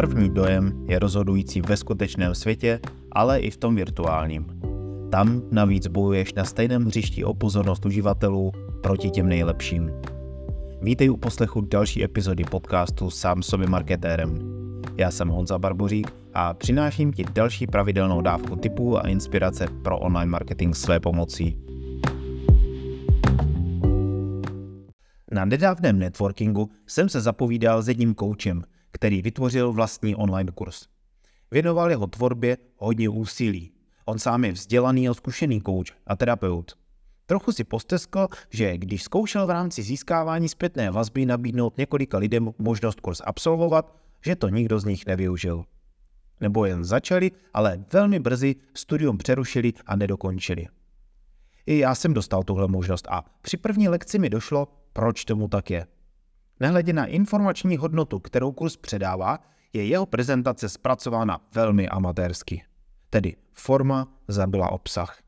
První dojem je rozhodující ve skutečném světě, ale i v tom virtuálním. Tam navíc bojuješ na stejném hřišti o pozornost uživatelů proti těm nejlepším. Vítej u poslechu další epizody podcastu Sám sobě marketérem. Já jsem Honza Barbuřík a přináším ti další pravidelnou dávku tipů a inspirace pro online marketing své pomocí. Na nedávném networkingu jsem se zapovídal s jedním koučem, který vytvořil vlastní online kurz. Věnoval jeho tvorbě hodně úsilí. On sám je vzdělaný a zkušený kouč a terapeut. Trochu si posteskl, že když zkoušel v rámci získávání zpětné vazby nabídnout několika lidem možnost kurz absolvovat, že to nikdo z nich nevyužil. Nebo jen začali, ale velmi brzy studium přerušili a nedokončili. I já jsem dostal tuhle možnost a při první lekci mi došlo, proč tomu tak je. Nehledě na informační hodnotu, kterou kurz předává, je jeho prezentace zpracována velmi amatérsky. Tedy forma zabila obsah.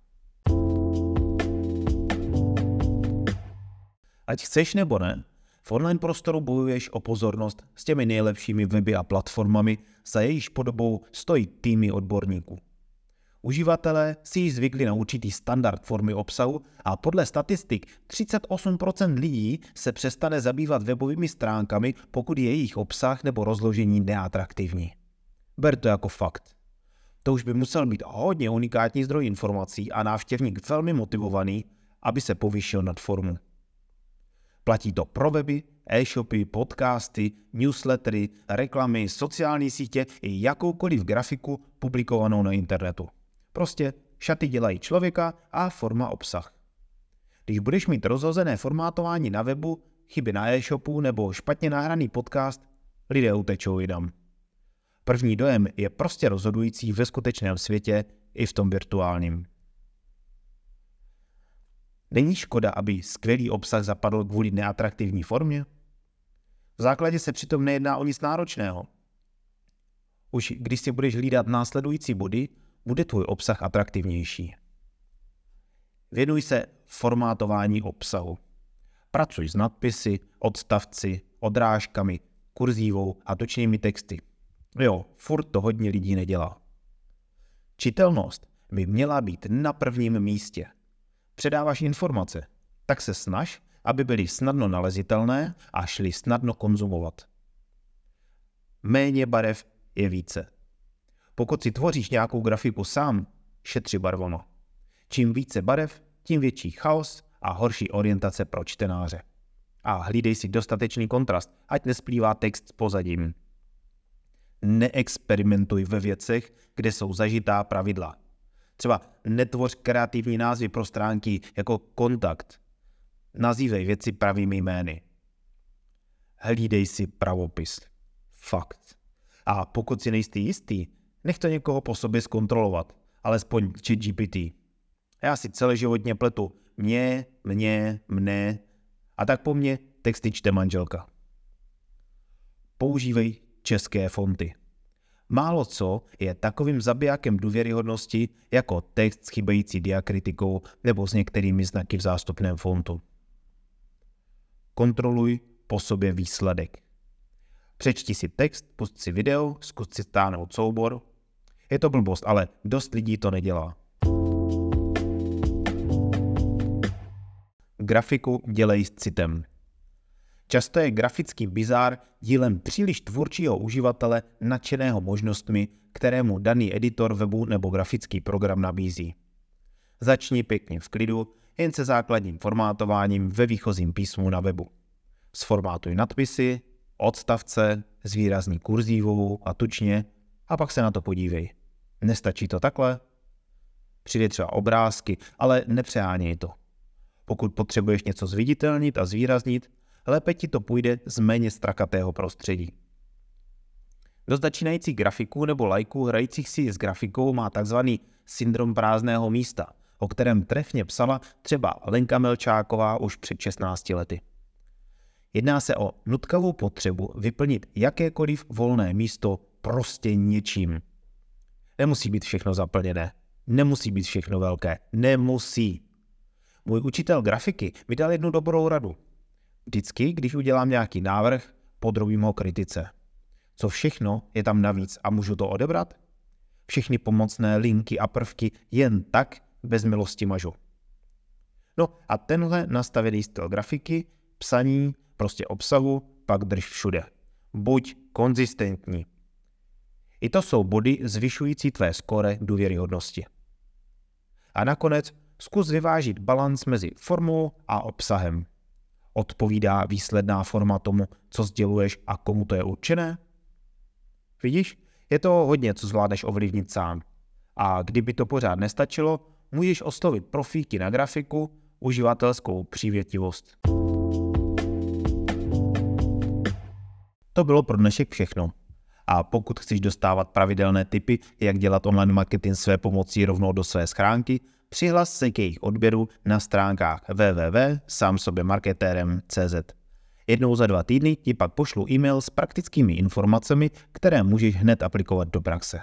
Ať chceš nebo ne, v online prostoru bojuješ o pozornost s těmi nejlepšími weby a platformami, za jejíž podobou stojí týmy odborníků. Uživatelé si již zvykli na určitý standard formy obsahu a podle statistik 38% lidí se přestane zabývat webovými stránkami, pokud je jejich obsah nebo rozložení neatraktivní. Ber to jako fakt. To už by musel být hodně unikátní zdroj informací a návštěvník velmi motivovaný, aby se povýšil nad formu. Platí to pro weby, e-shopy, podcasty, newslettery, reklamy, sociální sítě i jakoukoliv grafiku publikovanou na internetu. Prostě šaty dělají člověka a forma obsah. Když budeš mít rozhozené formátování na webu, chyby na e-shopu nebo špatně nahraný podcast, lidé utečou jinam. První dojem je prostě rozhodující ve skutečném světě i v tom virtuálním. Není škoda, aby skvělý obsah zapadl kvůli neatraktivní formě? V základě se přitom nejedná o nic náročného. Už když si budeš hlídat následující body, bude tvůj obsah atraktivnější. Věnuj se formátování obsahu. Pracuj s nadpisy, odstavci, odrážkami, kurzívou a točnými texty. Jo, furt to hodně lidí nedělá. Čitelnost by měla být na prvním místě. Předáváš informace, tak se snaž, aby byly snadno nalezitelné a šly snadno konzumovat. Méně barev je více. Pokud si tvoříš nějakou grafiku sám, šetři barvama. Čím více barev, tím větší chaos a horší orientace pro čtenáře. A hlídej si dostatečný kontrast, ať nesplývá text s pozadím. Neexperimentuj ve věcech, kde jsou zažitá pravidla. Třeba netvoř kreativní názvy pro stránky jako kontakt. Nazývej věci pravými jmény. Hlídej si pravopis. Fakt. A pokud si nejsi jistý, nech to někoho po sobě zkontrolovat. Alespoň ChatGPT. Já si celoživotně pletu mne. A tak po mně texty čte manželka. Používej české fonty. Málo co je takovým zabijákem důvěryhodnosti jako text s chybějící diakritikou nebo s některými znaky v zástupném fontu. Kontroluj po sobě výsledek. Přečti si text, pust si video, zkus si stáhnout soubor. Je to blbost, ale dost lidí to nedělá. Grafiku dělej s citem. Často je grafický bizár dílem příliš tvůrčího uživatele nadšeného možnostmi, které mu daný editor webu nebo grafický program nabízí. Začni pěkně v klidu, jen se základním formátováním ve výchozím písmu na webu. Sformátuj nadpisy, odstavce, zvýrazní kurzívou a tučně a pak se na to podívej. Nestačí to takhle? Přidej třeba obrázky, ale nepřeháněj to. Pokud potřebuješ něco zviditelnit a zvýraznit, lépe ti to půjde z méně strakatého prostředí. Do začínajících grafiků nebo lajků hrajících si s grafikou má tzv. Syndrom prázdného místa, o kterém trefně psala třeba Lenka Melčáková už před 16 lety. Jedná se o nutkavou potřebu vyplnit jakékoliv volné místo prostě něčím. Nemusí být všechno zaplněné, nemusí být všechno velké, nemusí. Můj učitel grafiky mi dal jednu dobrou radu. Vždycky, když udělám nějaký návrh, podrobím ho kritice. Co všechno je tam navíc a můžu to odebrat? Všechny pomocné linky a prvky jen tak bez milosti mažu. No a tenhle nastavený styl grafiky, psaní, prostě obsahu, pak drž všude. Buď konzistentní. I to jsou body zvyšující tvé skóre důvěryhodnosti. A nakonec zkus vyvážit balanc mezi formou a obsahem. Odpovídá výsledná forma tomu, co sděluješ a komu to je určené? Vidíš, je to hodně, co zvládneš ovlivnit sám. A kdyby to pořád nestačilo, můžeš oslovit profíky na grafiku, uživatelskou přívětivost. To bylo pro dnešek všechno. A pokud chceš dostávat pravidelné tipy, jak dělat online marketing své pomocí rovnou do své schránky, přihlas se k jejich odběru na stránkách www.samsobemarketerem.cz. Jednou za 2 týdny ti pak pošlu e-mail s praktickými informacemi, které můžeš hned aplikovat do praxe.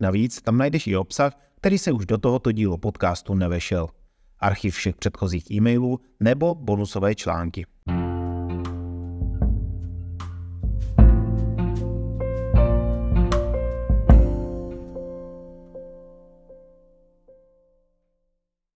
Navíc tam najdeš i obsah, který se už do tohoto dílu podcastu nevešel. Archiv všech předchozích e-mailů nebo bonusové články.